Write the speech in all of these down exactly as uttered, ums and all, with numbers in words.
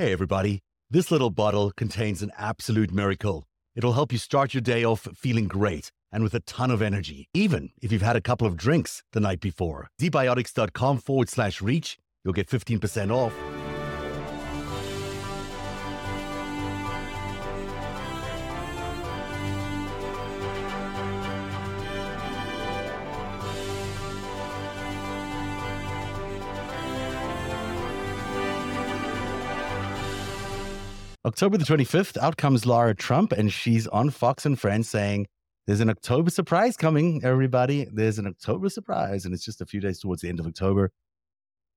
Hey everybody, this little bottle contains an absolute miracle. It'll help you start your day off feeling great and with a ton of energy, even if you've had a couple of drinks the night before. ZBiotics.com forward slash reach. You'll get fifteen percent off. October the twenty-fifth, out comes Lara Trump, and she's on Fox and Friends saying, there's an October surprise coming, everybody. There's an October surprise, and it's just a few days towards the end of October.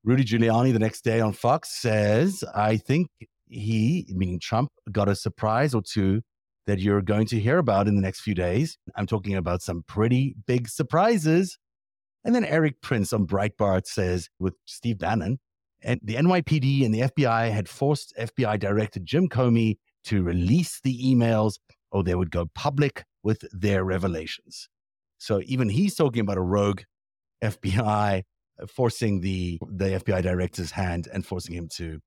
Rudy Giuliani the next day on Fox says, I think he, meaning Trump, got a surprise or two that you're going to hear about in the next few days. I'm talking about some pretty big surprises. And then Eric Prince on Breitbart says, with Steve Bannon, and the N Y P D and the F B I had forced F B I Director Jim Comey to release the emails or they would go public with their revelations. So even he's talking about a rogue F B I forcing the, the F B I director's hand and forcing him to,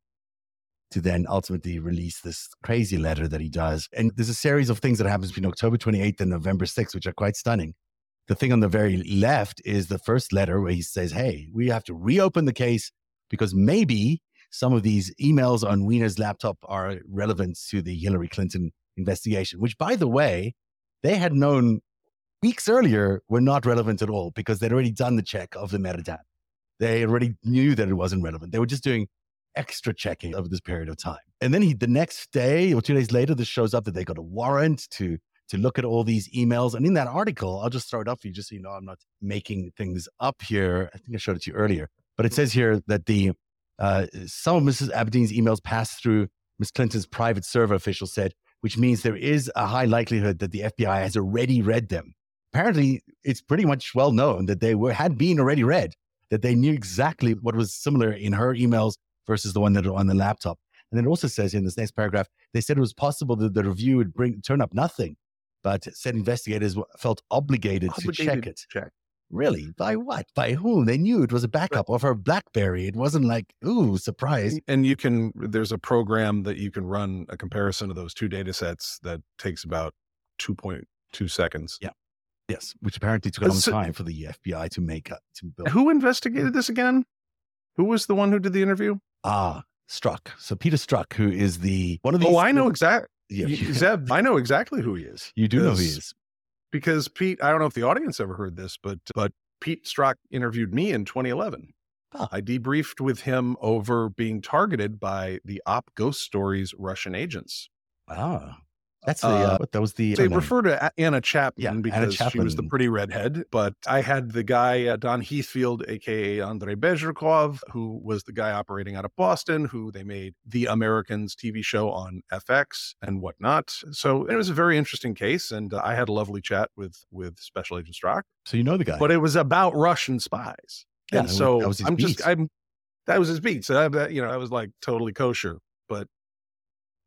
to then ultimately release this crazy letter that he does. And there's a series of things that happens between October twenty-eighth and November sixth, which are quite stunning. The thing on the very left is the first letter where he says, hey, we have to reopen the case because maybe some of these emails on Wiener's laptop are relevant to the Hillary Clinton investigation, which, by the way, they had known weeks earlier were not relevant at all because they'd already done the check of the metadata. They already knew that it wasn't relevant. They were just doing extra checking over this period of time. And then he, the next day or two days later, this shows up that they got a warrant to to look at all these emails. And in that article, I'll just throw it up for you just so you know I'm not making things up here. I think I showed it to you earlier. But it says here that the uh, some of Missus Aberdeen's emails passed through Miz Clinton's private server, officials said, which means there is a high likelihood that the F B I has already read them. Apparently, it's pretty much well known that they were had been already read, that they knew exactly what was similar in her emails versus the one that was on the laptop. And then it also says in this next paragraph, they said it was possible that the review would bring turn up nothing, but said investigators felt obligated, obligated to check it. Check. Really? By what? By whom? They knew it was a backup of her BlackBerry. It wasn't like, ooh, surprise. And you can, there's a program that you can run a comparison of those two data sets that takes about two point two seconds. Yeah. Yes. Which apparently took a long so, time for the F B I to make up. To build. Who investigated this again? Who was the one who did the interview? Ah, Strzok. So Peter Strzok, who is the one of these. Oh, I know exactly. Yeah. Zeb, I know exactly who he is. You do know who he is. Because Pete, I don't know if the audience ever heard this, but but Pete Strzok interviewed me in twenty eleven. Huh. I debriefed with him over being targeted by the Op Ghost Stories Russian agents. Ah, that's the uh, uh, that was the they refer to Anna Chapman yeah, because Anna Chapman. She was the pretty redhead. But I had the guy uh, Don Heathfield, aka Andrei Bezrukov, who was the guy operating out of Boston, who they made the Americans T V show on F X and whatnot. So it was a very interesting case, and uh, I had a lovely chat with with Special Agent Strzok. So you know the guy, but it was about Russian spies, yeah, and so that was his I'm beat. just I'm that was his beat. So I, you know, I was like totally kosher, but.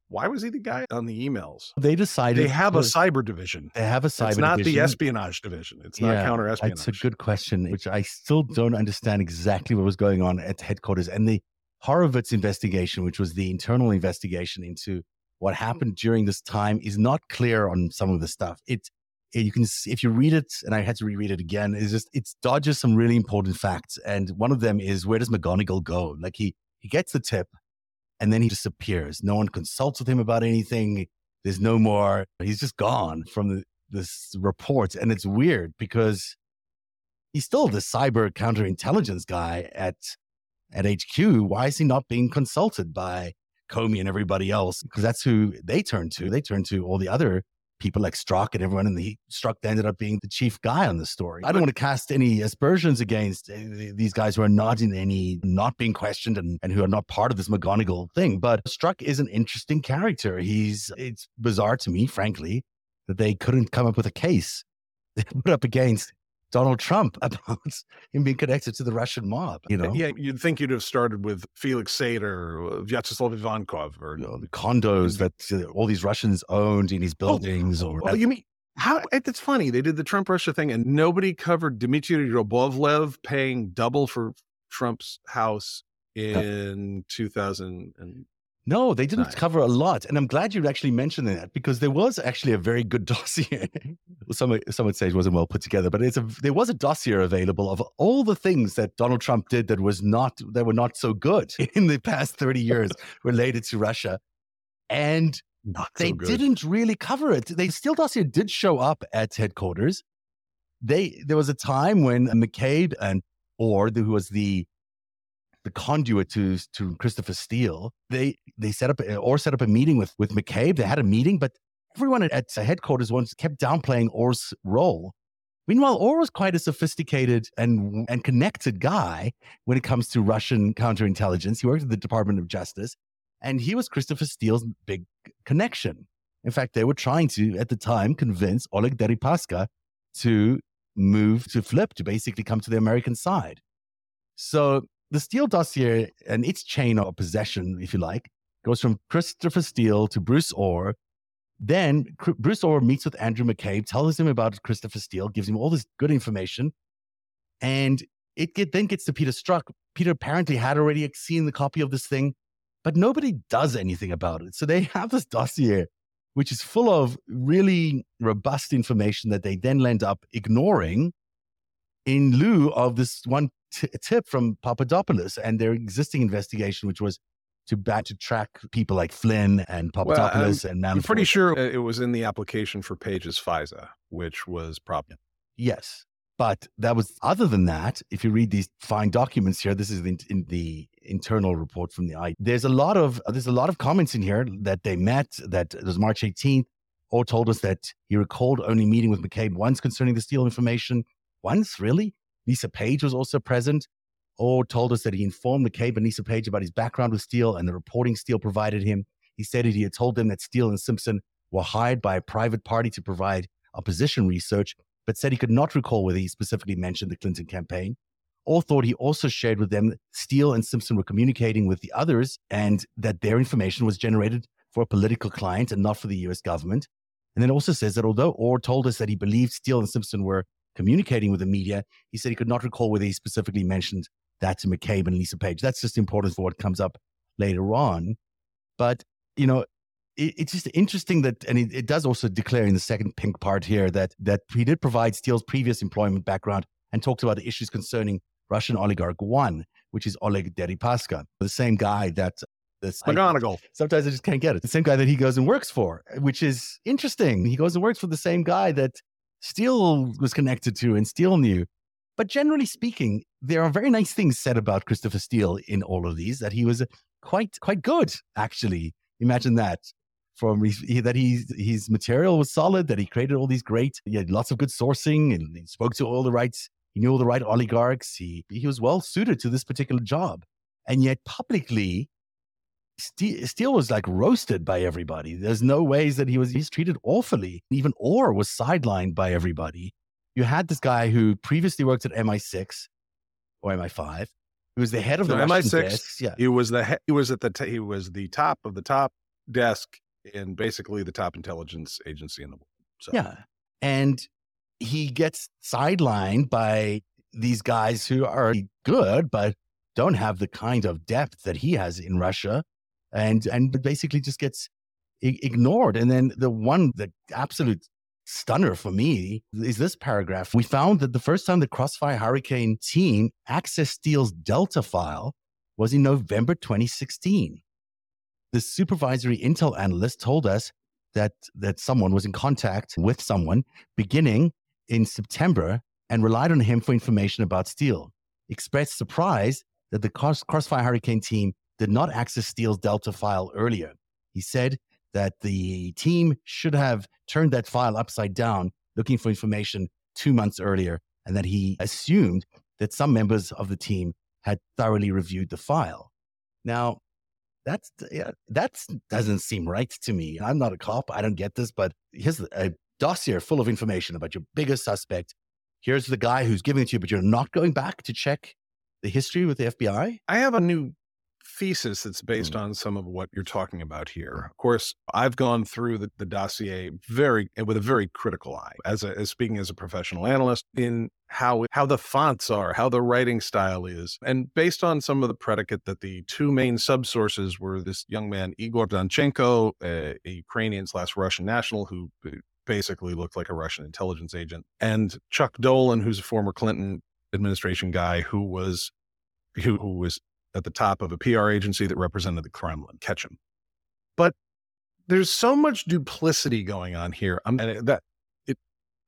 Why was he the guy on the emails? They decided they have a cyber division. They have a cyber. It's not division. The espionage division. It's not yeah, counter espionage. That's a good question, which I still don't understand exactly what was going on at headquarters. And the Horowitz investigation, which was the internal investigation into what happened during this time, is not clear on some of the stuff. It, it you can if you read it, and I had to reread it again. It's just it dodges some really important facts, and one of them is where does McGonigal go? Like he he gets the tip. And then he disappears. No one consults with him about anything. There's no more. He's just gone from the, this report. And it's weird because he's still the cyber counterintelligence guy at at H Q. Why is he not being consulted by Comey and everybody else? Because that's who they turn to. They turn to all the other people like Strzok and everyone. And he, Strzok ended up being the chief guy on the story. I don't want to cast any aspersions against these guys who are not in any, not being questioned and, and who are not part of this McGonigal thing. But Strzok is an interesting character. He's, it's bizarre to me, frankly, that they couldn't come up with a case they put up against Donald Trump about him being connected to the Russian mob, you know? Yeah, you'd think you'd have started with Felix Sater, Vyacheslav Ivankov, or you know, the condos that uh, all these Russians owned in his buildings. Oh, or well, you mean, how, it's funny, they did the Trump-Russia thing and nobody covered Dmitry Robovlev paying double for Trump's house in yeah. two thousand and No, they didn't nice. cover a lot. And I'm glad you actually mentioned that, because there was actually a very good dossier. Some, some would say it wasn't well put together, but it's a, there was a dossier available of all the things that Donald Trump did that was not, that were not so good in the past thirty years related to Russia. And not they so didn't really cover it. They still dossier did show up at headquarters. They There was a time when McCabe and Orr, who was the the conduit to to Christopher Steele, they they set up Orr set up a meeting with with McCabe. They had a meeting, but everyone at, at headquarters once kept downplaying Orr's role. Meanwhile, Orr was quite a sophisticated and and connected guy when it comes to Russian counterintelligence. He worked at the Department of Justice, and he was Christopher Steele's big connection. In fact, they were trying to at the time convince Oleg Deripaska to move to flip to basically come to the American side. So the Steele dossier and its chain of possession, if you like, goes from Christopher Steele to Bruce Orr. Then C- Bruce Orr meets with Andrew McCabe, tells him about Christopher Steele, gives him all this good information. And it get, then gets to Peter Strzok. Peter apparently had already seen the copy of this thing, but nobody does anything about it. So they have this dossier, which is full of really robust information that they then end up ignoring in lieu of this one T- tip from Papadopoulos and their existing investigation, which was to back to track people like Flynn and Papadopoulos well, I'm, and Manafort. I'm pretty sure it was in the application for Page's FISA, which was probably yes. But that was other than that. If you read these fine documents here, this is in, in the internal report from the I. There's a lot of there's a lot of comments in here that they met. That it was March eighteenth. Orr told us that he recalled only meeting with McCabe once concerning the Steele information. Once, really. Lisa Page was also present. Orr told us that he informed McCabe and Lisa Page about his background with Steele and the reporting Steele provided him. He said that he had told them that Steele and Simpson were hired by a private party to provide opposition research, but said he could not recall whether he specifically mentioned the Clinton campaign. Orr thought he also shared with them that Steele and Simpson were communicating with the others and that their information was generated for a political client and not for the U S government. And then also says that although Orr told us that he believed Steele and Simpson were communicating with the media, he said he could not recall whether he specifically mentioned that to McCabe and Lisa Page. That's just important for what comes up later on. But, you know, it, it's just interesting that, and it, it does also declare in the second pink part here that that he did provide Steele's previous employment background and talked about the issues concerning Russian oligarch one, which is Oleg Deripaska, the same guy that this McGonigal. Sometimes I just can't get it. The same guy that he goes and works for, which is interesting. He goes and works for the same guy that Steele was connected to and Steele knew. But generally speaking, there are very nice things said about Christopher Steele in all of these, that he was quite quite good, actually. Imagine that. From that he, his material was solid, that he created all these great, he had lots of good sourcing and he spoke to all the right, he knew all the right oligarchs. He, he was well suited to this particular job. And yet publicly, Steele was like roasted by everybody. There's no ways that he was, he's treated awfully. Even Orr was sidelined by everybody. You had this guy who previously worked at M I six or M I five. He was the head of the no, Russian M I six desk. Yeah. He was the he, he was at the t- he was the top of the top desk in basically the top intelligence agency in the world. So. Yeah. And he gets sidelined by these guys who are good, but don't have the kind of depth that he has in Russia. And and basically just gets ignored. And then the one, the absolute stunner for me is this paragraph. We found that the first time the Crossfire Hurricane team accessed Steele's Delta file was in November twenty sixteen. The supervisory intel analyst told us that that someone was in contact with someone beginning in September and relied on him for information about Steele. Expressed surprise that the Cross, Crossfire Hurricane team did not access Steele's Delta file earlier. He said that the team should have turned that file upside down, looking for information two months earlier, and that he assumed that some members of the team had thoroughly reviewed the file. Now, that's, yeah, that doesn't seem right to me. I'm not a cop. I don't get this, but here's a dossier full of information about your biggest suspect. Here's the guy who's giving it to you, but you're not going back to check the history with the F B I? I have a new thesis that's based mm. on some of what you're talking about here. Of course, I've gone through the, the dossier very with a very critical eye, as, a, as speaking as a professional analyst, in how how the fonts are, how the writing style is, and based on some of the predicate that the two main subsources were this young man, Igor Danchenko, a, a Ukrainian slash Russian national who basically looked like a Russian intelligence agent, and Chuck Dolan, who's a former Clinton administration guy who was who, who was at the top of a P R agency that represented the Kremlin. Catch him. But there's so much duplicity going on here. I'm, and, it, that, it,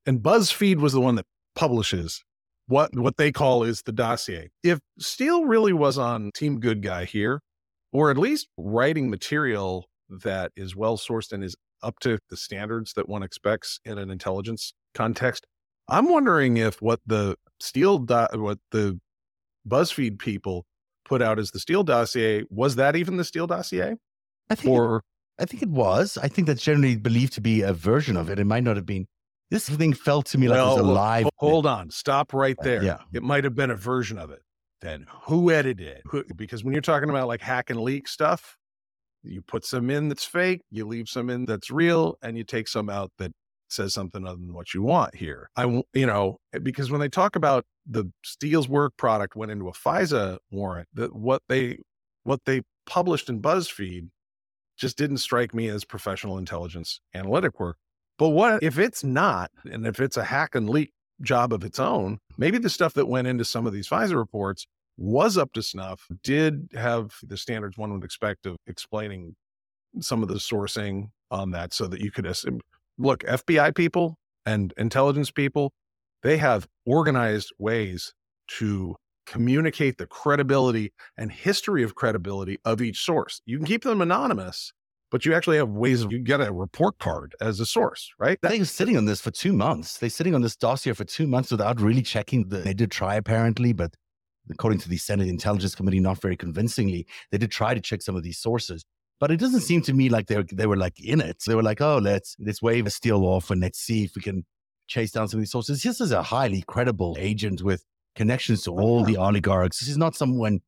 and BuzzFeed was the one that publishes what what they call is the dossier. If Steele really was on Team Good Guy here, or at least writing material that is well-sourced and is up to the standards that one expects in an intelligence context, I'm wondering if what the Steele, do, what the BuzzFeed people put out as the Steele dossier, was that even the Steele dossier? I think, or, it, I think it was. I think that's generally believed to be a version of it. It might not have been. This thing felt to me like well, it was a live. Hold thing. on. Stop right there. Yeah. It might have been a version of it. Then who edited it? Because when you're talking about like hack and leak stuff, you put some in that's fake, you leave some in that's real, and you take some out that says something other than what you want here. I, you know, because when they talk about the Steele's work product went into a FISA warrant, that what they, what they published in BuzzFeed just didn't strike me as professional intelligence analytic work. But what if it's not, and if it's a hack and leak job of its own, maybe the stuff that went into some of these FISA reports was up to snuff, did have the standards one would expect of explaining some of the sourcing on that so that you could assume. Look, F B I people and intelligence people, they have organized ways to communicate the credibility and history of credibility of each source. You can keep them anonymous, but you actually have ways of, you get a report card as a source, right? That, they were sitting on this for two months. They're sitting on this dossier for two months without really checking. The, they did try apparently, but according to the Senate Intelligence Committee, not very convincingly, they did try to check some of these sources. But it doesn't seem to me like they were, they were like in it. They were like, oh, let's let's wave a Steele off and let's see if we can chase down some of these sources. This is a highly credible agent with connections to all the oligarchs. This is not someone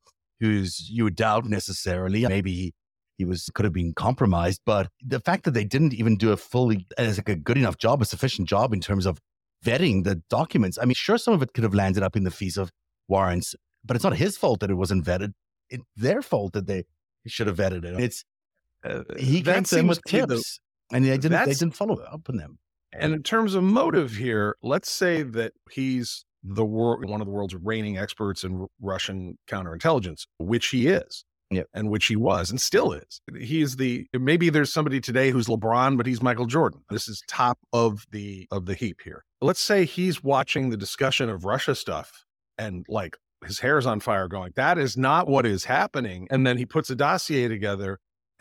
who's you would doubt necessarily. Maybe he, he was could have been compromised, but the fact that they didn't even do a fully as like a good enough job, a sufficient job in terms of vetting the documents. I mean, sure, some of it could have landed up in the FISA warrants, but it's not his fault that it wasn't vetted. It's their fault that they should have vetted it. It's Uh, he got them with tips, the, and they didn't, they didn't follow up on them. And in terms of motive here, let's say that he's the world, one of the world's reigning experts in r- Russian counterintelligence, which he is, yeah, and which he was and still is. He is the, maybe there's somebody today who's LeBron, but he's Michael Jordan. This is top of the of the heap here. Let's say he's watching the discussion of Russia stuff and like his hair's on fire going, that is not what is happening. And then he puts a dossier together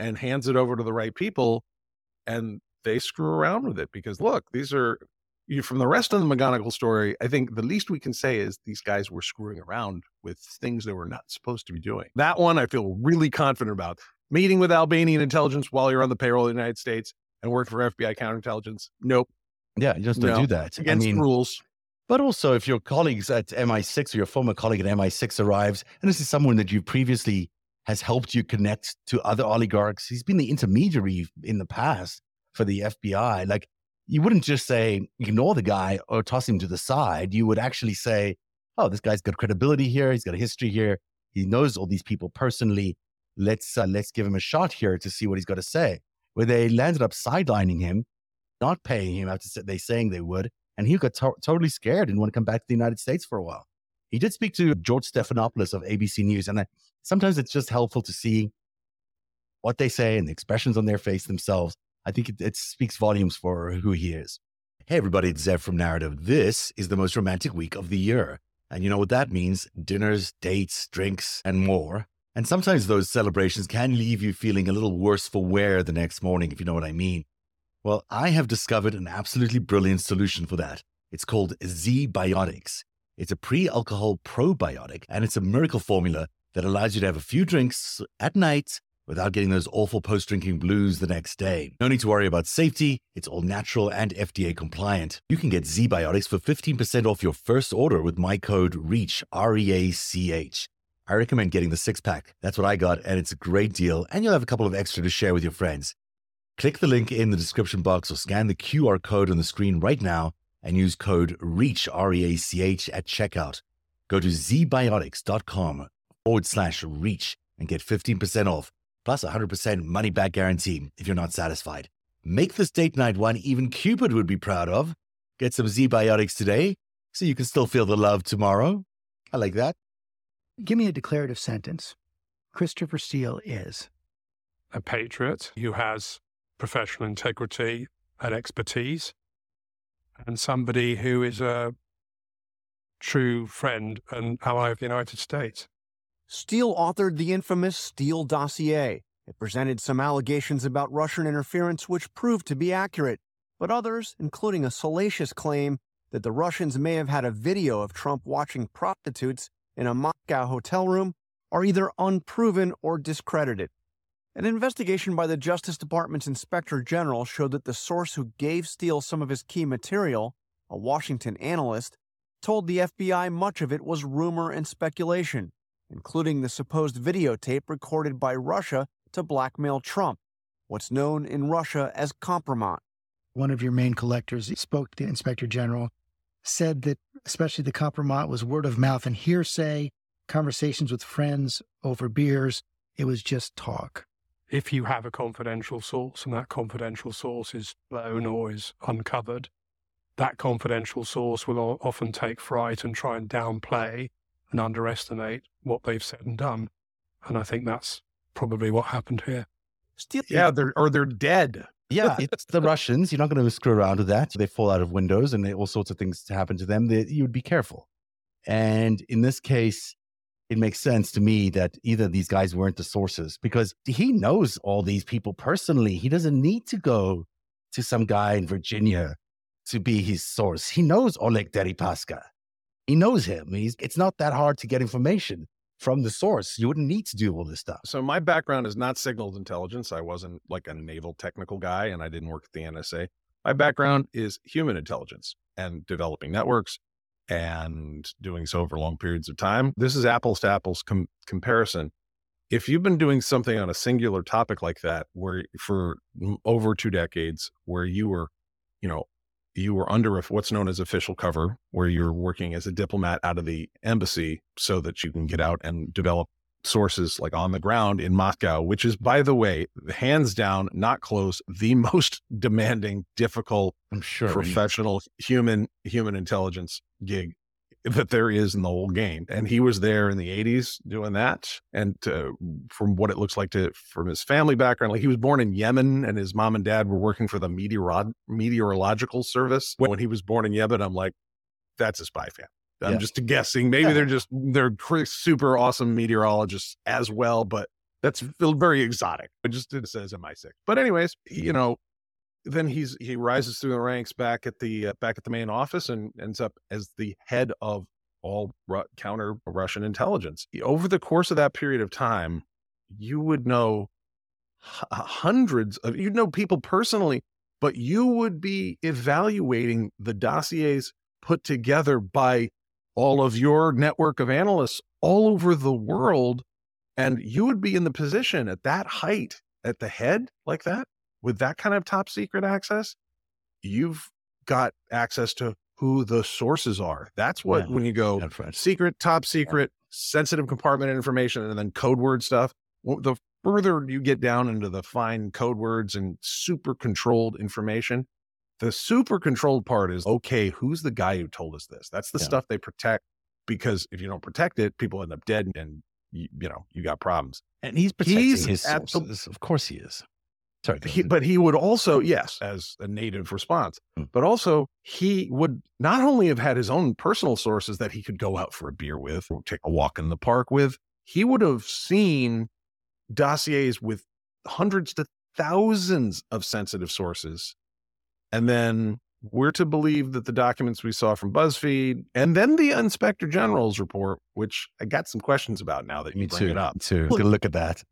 and hands it over to the right people, and they screw around with it because look, these are you from the rest of the McGonigal story. I think the least we can say is these guys were screwing around with things they were not supposed to be doing. That one I feel really confident about. Meeting with Albanian intelligence while you're on the payroll of the United States and work for F B I counterintelligence. Nope. Yeah, you just don't no. do that. Against I mean, rules. But also, if your colleagues at M I six or your former colleague at M I six arrives, and this is someone that you previously has helped you connect to other oligarchs. He's been the intermediary in the past for the F B I. Like, you wouldn't just say, ignore the guy or toss him to the side. You would actually say, oh, this guy's got credibility here. He's got a history here. He knows all these people personally. Let's uh, let's give him a shot here to see what he's got to say. Where they landed up sidelining him, not paying him after they saying they would. And he got to- totally scared and want to come back to the United States for a while. He did speak to George Stephanopoulos of A B C News, and I, sometimes it's just helpful to see what they say and the expressions on their face themselves. I think it, it speaks volumes for who he is. Hey, everybody, it's Zev from Narrative. This is the most romantic week of the year. And you know what that means? Dinners, dates, drinks, and more. And sometimes those celebrations can leave you feeling a little worse for wear the next morning, if you know what I mean. Well, I have discovered an absolutely brilliant solution for that. It's called ZBiotics. It's a pre-alcohol probiotic, and it's a miracle formula that allows you to have a few drinks at night without getting those awful post-drinking blues the next day. No need to worry about safety. It's all natural and F D A compliant. You can get ZBiotics for fifteen percent off your first order with my code REACH, R E A C H. I recommend getting the six-pack. That's what I got, and it's a great deal, and you'll have a couple of extra to share with your friends. Click the link in the description box or scan the Q R code on the screen right now and use code REACH, R E A C H, at checkout. Go to zbiotics.com forward slash reach and get fifteen percent off, plus one hundred percent money back guarantee if you're not satisfied. Make this date night one even Cupid would be proud of. Get some ZBiotics today so you can still feel the love tomorrow. I like that. Give me a declarative sentence. Christopher Steele is a patriot who has professional integrity and expertise, and somebody who is a true friend and ally of the United States. Steele authored the infamous Steele dossier. It presented some allegations about Russian interference which proved to be accurate, but others, including a salacious claim that the Russians may have had a video of Trump watching prostitutes in a Moscow hotel room, are either unproven or discredited. An investigation by the Justice Department's Inspector General showed that the source who gave Steele some of his key material, a Washington analyst, told the F B I much of it was rumor and speculation, including the supposed videotape recorded by Russia to blackmail Trump, what's known in Russia as kompromat. One of your main collectors spoke to the Inspector General, said that especially the kompromat was word of mouth and hearsay, conversations with friends over beers. It was just talk. If you have a confidential source and that confidential source is blown or is uncovered, that confidential source will often take fright and try and downplay and underestimate what they've said and done. And I think that's probably what happened here. Still, yeah, they're, or they're dead. Yeah, it's the Russians. You're not going to screw around with that. They fall out of windows and they, all sorts of things happen to them. They, you would be careful. And in this case, it makes sense to me that either these guys weren't the sources, because he knows all these people personally. He doesn't need to go to some guy in Virginia to be his source. He knows Oleg Deripaska. He knows him. He's, it's not that hard to get information from the source. You wouldn't need to do all this stuff. So my background is not signals intelligence. I wasn't like a naval technical guy, and I didn't work at the N S A. My background is human intelligence and developing networks, and doing so for long periods of time. This is apples to apples com- comparison. If you've been doing something on a singular topic like that, where for over two decades, where you were, you know, you were under what's known as official cover, where you're working as a diplomat out of the embassy so that you can get out and develop sources like on the ground in Moscow, which is, by the way, hands down, not close, the most demanding, difficult, I'm sure, professional human human intelligence gig that there is in the whole game. And he was there in the eighties doing that. And to, from what it looks like to from his family background, like he was born in Yemen, and his mom and dad were working for the meteorod, meteorological service. When he was born in Yemen, I'm like, that's a spy family. I'm yeah. just guessing. Maybe yeah. they're just, they're super awesome meteorologists as well, but that's very exotic. It just it says M I six. But anyways, you know, then he's, he rises through the ranks back at the, uh, back at the main office and ends up as the head of all Ru- counter Russian intelligence. Over the course of that period of time, you would know h- hundreds of, you'd know people personally, but you would be evaluating the dossiers put together by all of your network of analysts all over the world. And you would be in the position at that height, at the head like that, with that kind of top secret access. You've got access to who the sources are. That's what, yeah, when you go secret, top secret, yeah, sensitive compartment information, and then code word stuff. The further you get down into the fine code words and super controlled information, the super controlled part is, okay, who's the guy who told us this? That's the yeah. stuff they protect, because if you don't protect it, people end up dead, and you, you know, you got problems. And he's protecting he's his sources. Of course he is. Sorry, he, but he would also, yes, as a native response, hmm. but also he would not only have had his own personal sources that he could go out for a beer with, or take a walk in the park with, he would have seen dossiers with hundreds to thousands of sensitive sources. And then we're to believe that the documents we saw from BuzzFeed, and then the Inspector General's report, which I got some questions about now that you me bring too, it up. Me too. Well, look at that.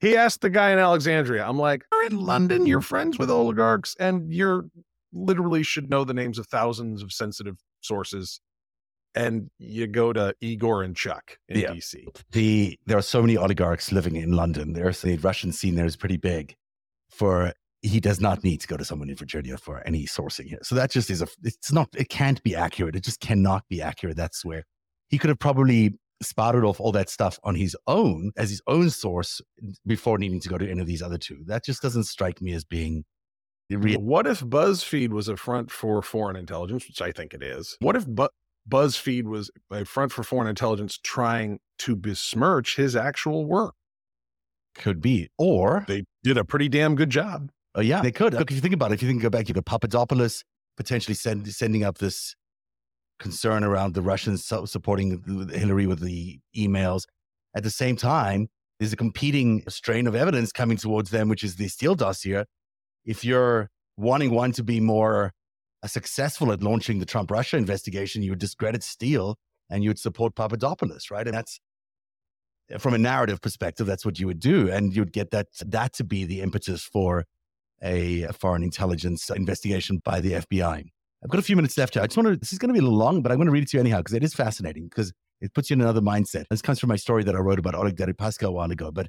He asked the guy in Alexandria. I'm like, you're in London, you're friends with oligarchs, and you're literally should know the names of thousands of sensitive sources. and you go to Igor and Chuck in yeah. D C. The there are so many oligarchs living in London. There's the Russian scene there is pretty big. For he does not need to go to someone in Virginia for any sourcing here. So that just is a. It's not. It can't be accurate. It just cannot be accurate. That's where he could have probably spouted off all that stuff on his own as his own source before needing to go to any of these other two. That just doesn't strike me as being. Real. What if BuzzFeed was a front for foreign intelligence, which I think it is? What if Bu- BuzzFeed was a front for foreign intelligence trying to besmirch his actual work? Could be. Or they did a pretty damn good job. Oh, yeah, they could. Look, if you think about it, if you think go back, you know, Papadopoulos potentially send, sending up this concern around the Russians supporting Hillary with the emails. At the same time, there's a competing strain of evidence coming towards them, which is the Steele dossier. If you're wanting one to be more successful at launching the Trump-Russia investigation, you would discredit Steele and you would support Papadopoulos, right? And that's, from a narrative perspective, that's what you would do. And you'd get that that to be the impetus for a foreign intelligence investigation by the F B I. I've got a few minutes left here. I just want to, this is going to be a little long, but I'm going to read it to you anyhow, because it is fascinating, because it puts you in another mindset. This comes from my story that I wrote about Oleg Deripaska a while ago, but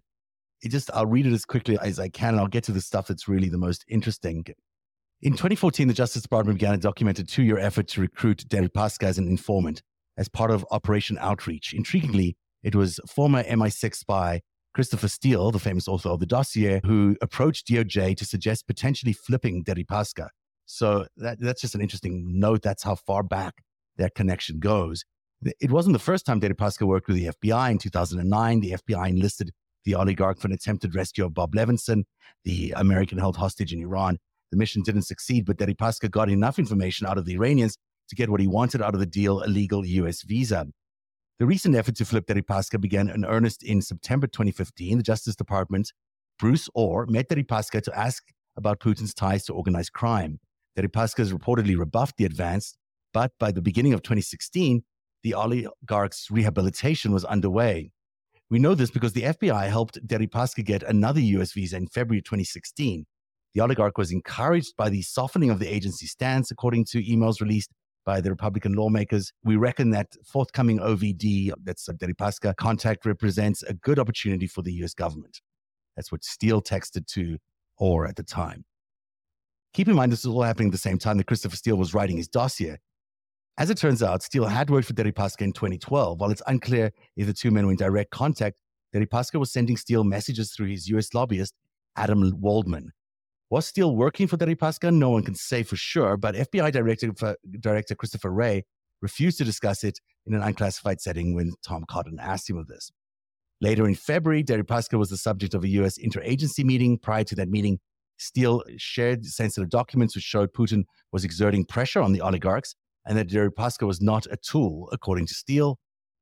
It just, I'll read it as quickly as I can, and I'll get to the stuff that's really the most interesting. In twenty fourteen, the Justice Department began a documented two-year effort to recruit Deripaska as an informant as part of Operation Outreach. Intriguingly, it was former M I six spy Christopher Steele, the famous author of the dossier, who approached D O J to suggest potentially flipping Deripaska. So that, that's just an interesting note. That's how far back that connection goes. It wasn't the first time Deripaska worked with the F B I. In two thousand nine, the F B I enlisted the oligarch for an attempted rescue of Bob Levinson, the American held hostage in Iran. The mission didn't succeed, but Deripaska got enough information out of the Iranians to get what he wanted out of the deal, a legal U S visa. The recent effort to flip Deripaska began in earnest in September twenty fifteen. The Justice Department's Bruce Orr met Deripaska to ask about Putin's ties to organized crime. Deripaska has reportedly rebuffed the advance, but by the beginning of twenty sixteen, the oligarch's rehabilitation was underway. We know this because the F B I helped Deripaska get another U S visa in February twenty sixteen. The oligarch was encouraged by the softening of the agency stance, according to emails released by the Republican lawmakers. We reckon that forthcoming O V D, that's a Deripaska contact, represents a good opportunity for the U S government. That's what Steele texted to Orr at the time. Keep in mind, this was all happening at the same time that Christopher Steele was writing his dossier. As it turns out, Steele had worked for Deripaska in twenty twelve. While it's unclear if the two men were in direct contact, Deripaska was sending Steele messages through his U S lobbyist, Adam Waldman. Was Steele working for Deripaska? No one can say for sure, but F B I Director, Director Christopher Wray refused to discuss it in an unclassified setting when Tom Cotton asked him of this. Later in February, Deripaska was the subject of a U S interagency meeting. Prior to that meeting, Steele shared sensitive documents which showed Putin was exerting pressure on the oligarchs, and that Deripaska was not a tool, according to Steele.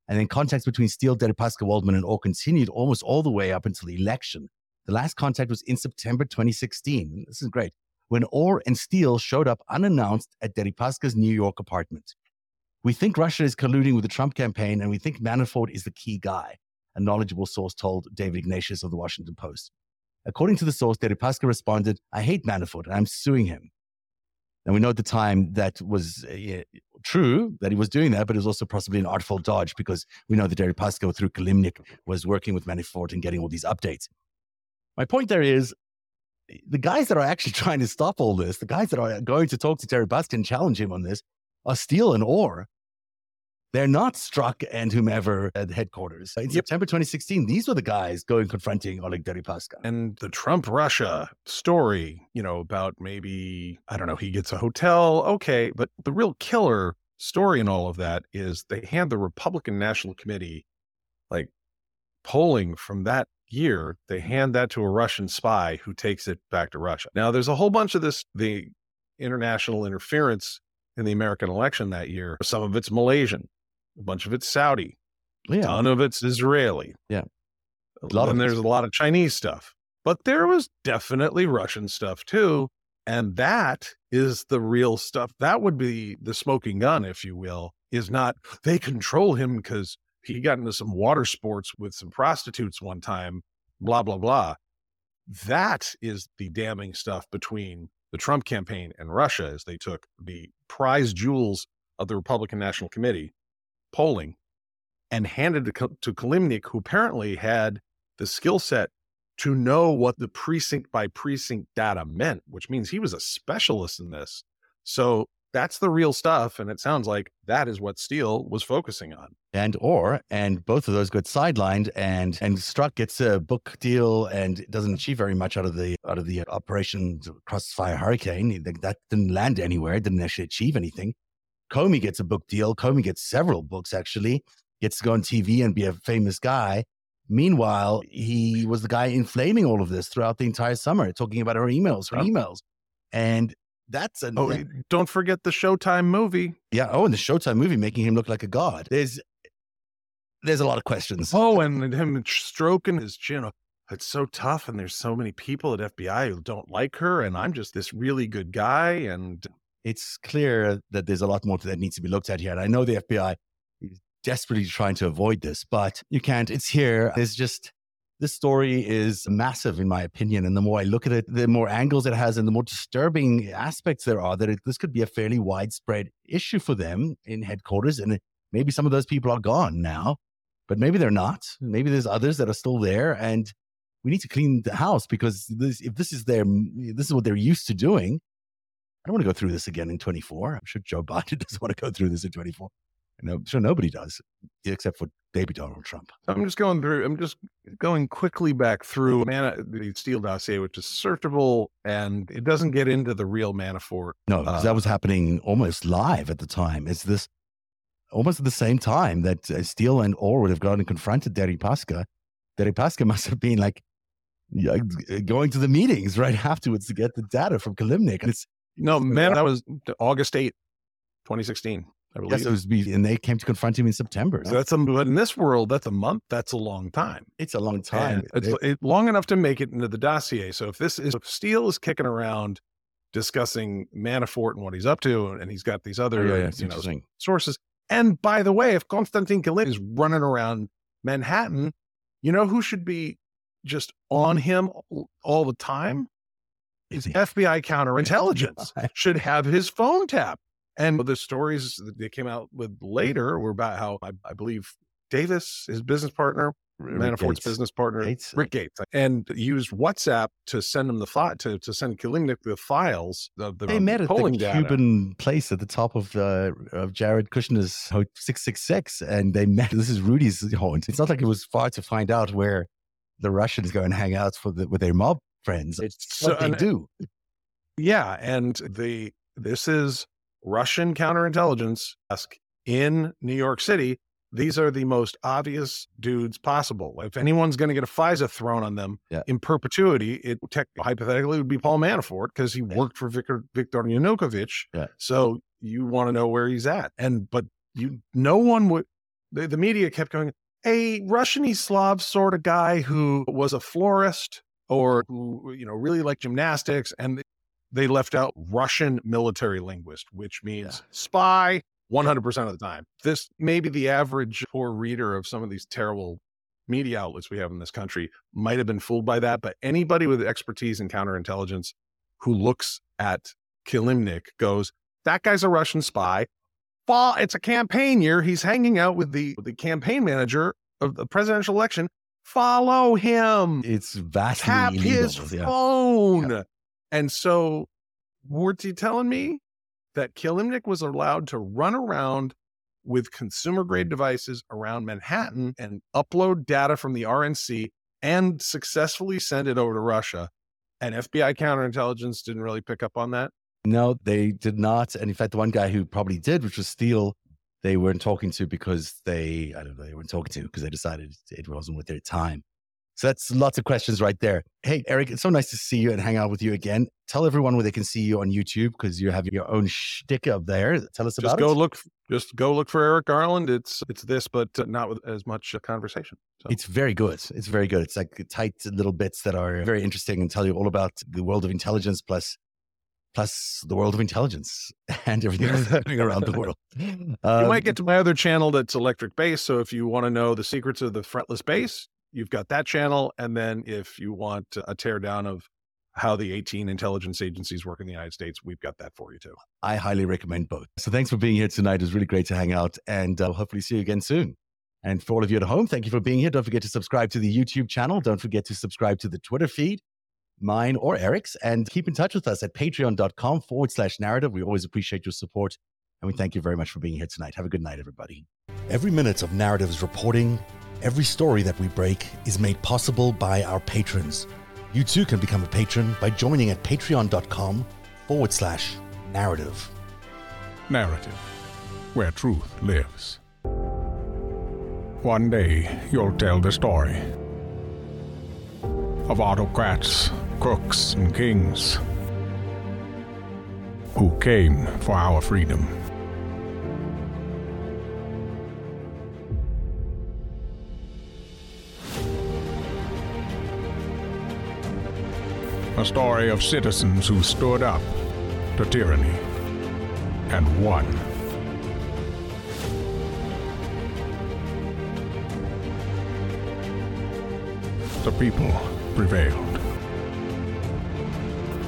And then contacts between Steele, Deripaska, Waldman, and Orr continued almost all the way up until the election. The last contact was in September twenty sixteen. This is great. When Orr and Steele showed up unannounced at Deripaska's New York apartment. We think Russia is colluding with the Trump campaign, and we think Manafort is the key guy, a knowledgeable source told David Ignatius of the Washington Post. According to the source, Deripaska responded, "I hate Manafort, and I'm suing him." And we know at the time that was uh, true, that he was doing that, but it was also possibly an artful dodge, because we know that Deripaska through Kilimnik was working with Manafort and getting all these updates. My point there is, the guys that are actually trying to stop all this, the guys that are going to talk to Deripaska and challenge him on this, are Steele and Orr. They're not Strzok and whomever at headquarters. In yep. September twenty sixteen, these were the guys going confronting Oleg Deripaska. And the Trump-Russia story, you know, about maybe, I don't know, he gets a hotel. Okay. But the real killer story in all of that is they had the Republican National Committee, like, polling from that year. They hand that to a Russian spy who takes it back to Russia. Now, there's a whole bunch of this, the international interference in the American election that year. Some of it's Malaysian. A bunch of it's Saudi, yeah. a ton of it's Israeli. Yeah. And there's a lot of Chinese stuff, but there was definitely Russian stuff too. And that is the real stuff. That would be the smoking gun, if you will, is not they control him because he got into some water sports with some prostitutes one time, blah, blah, blah. That is the damning stuff between the Trump campaign and Russia, as they took the prize jewels of the Republican National Committee polling and handed it to Kilimnik, who apparently had the skill set to know what the precinct by precinct data meant, which means he was a specialist in this. So that's the real stuff. And it sounds like that is what Steele was focusing on. And or, and both of those got sidelined, and, and Strzok gets a book deal and doesn't achieve very much out of the, out of the operation Crossfire Hurricane. That didn't land anywhere. It didn't actually achieve anything. Comey gets a book deal. Comey gets several books, actually. Gets to go on T V and be a famous guy. Meanwhile, he was the guy inflaming all of this throughout the entire summer, talking about her emails, her oh. emails. And that's a... Oh, don't forget the Showtime movie. Yeah. Oh, and the Showtime movie making him look like a god. There's there's a lot of questions. Oh, and him stroking his chin. It's so tough, and there's so many people at F B I who don't like her, and I'm just this really good guy. And it's clear that there's a lot more that needs to be looked at here. And I know the F B I... desperately trying to avoid this, but you can't. It's here. There's just, this story is massive in my opinion. And the more I look at it, the more angles it has and the more disturbing aspects there are, that it, this could be a fairly widespread issue for them in headquarters. And it, maybe some of those people are gone now, but maybe they're not. Maybe there's others that are still there, and we need to clean the house, because this, if this is their, this is what they're used to doing. I don't want to go through this again in twenty-four. I'm sure Joe Biden doesn't want to go through this in twenty-four. No, sure, nobody does, except for baby Donald Trump. I'm just going through, I'm just going quickly back through Mana, the Steele dossier, which is searchable, and it doesn't get into the real Manafort. No, because uh, that was happening almost live at the time. It's this, almost at the same time that uh, Steele and Orr would have gone and confronted Deripaska. Deripaska must have been like uh, going to the meetings right afterwards to get the data from Kilimnik. And it's, no, it's, man, that was August eighth, twenty sixteen. Yes, it was, and they came to confront him in September. So that's a, but in this world, that's a month. That's a long time. It's a long time. It's, they, it's long enough to make it into the dossier. So if this is, if Steele is kicking around discussing Manafort and what he's up to, and he's got these other yeah, yeah, you know, sources. And by the way, if Konstantin Kilimnik is running around Manhattan, you know who should be just on him all the time? Is F B I counterintelligence should have his phone tapped. And the stories that they came out with later were about how, I, I believe, Davis, his business partner, Rick Manafort's Gates. business partner, Gates. Rick Gates, and used WhatsApp to send him the file, to, to send Kilimnik the files. The, the, they um, met at the data. Cuban place at the top of uh, of Jared Kushner's six six six, and they met. This is Rudy's haunt. It's not like it was far to find out where the Russians go and hang out for the, with their mob friends. It's what so, they do. Yeah, and the this is... Russian counterintelligence desk in New York City. These are the most obvious dudes possible. If anyone's going to get a FISA thrown on them yeah. in perpetuity, it tech, hypothetically would be Paul Manafort, because he yeah. worked for Viktor, Viktor Yanukovych. Yeah. So you want to know where he's at. And, but you, no one would, the, the media kept going, a Russian-y Slav sort of guy who was a florist or who, you know, really liked gymnastics. And they left out Russian military linguist, which means yeah. spy one hundred percent of the time. This maybe the average poor reader of some of these terrible media outlets we have in this country might have been fooled by that. But anybody with expertise in counterintelligence who looks at Kilimnik goes, that guy's a Russian spy. Well, it's a campaign year. He's hanging out with the, with the campaign manager of the presidential election. Follow him. It's vastly Tap illegal. his yeah. phone. Yeah. And so, were you telling me that Kilimnik was allowed to run around with consumer-grade devices around Manhattan and upload data from the R N C and successfully send it over to Russia? And F B I counterintelligence didn't really pick up on that? No, they did not. And in fact, the one guy who probably did, which was Steele, they weren't talking to because they, I don't know, they weren't talking to because they decided it wasn't worth their time. So that's lots of questions right there. Hey, Eric, it's so nice to see you and hang out with you again. Tell everyone where they can see you on YouTube, because you have your own shtick up there. Tell us about just go it. Look, just go look for Eric Garland. It's it's this, but not with as much conversation. So. It's very good. It's very good. It's like tight little bits that are very interesting and tell you all about the world of intelligence plus plus the world of intelligence and everything that's happening around the world. Um, you might get to my other channel that's Electric Bass. So if you want to know the secrets of the fretless bass, you've got that channel. And then if you want a teardown of how the eighteen intelligence agencies work in the United States, we've got that for you too. I highly recommend both. So thanks for being here tonight. It was really great to hang out, and uh, hopefully see you again soon. And for all of you at home, thank you for being here. Don't forget to subscribe to the YouTube channel. Don't forget to subscribe to the Twitter feed, mine or Eric's, and keep in touch with us at patreon.com forward slash narrative. We always appreciate your support, and we thank you very much for being here tonight. Have a good night, everybody. Every minute of Narrative's reporting, every story that we break is made possible by our patrons. You too can become a patron by joining at patreon.com forward slash narrative. Narrative, where truth lives. One day you'll tell the story of autocrats, crooks, and kings who came for our freedom. A story of citizens who stood up to tyranny and won. The people prevailed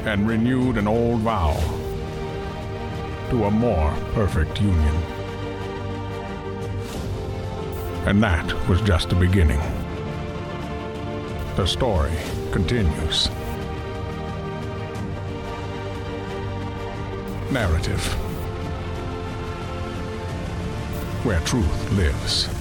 and renewed an old vow to a more perfect union. And that was just the beginning. The story continues. Narrative, where truth lives.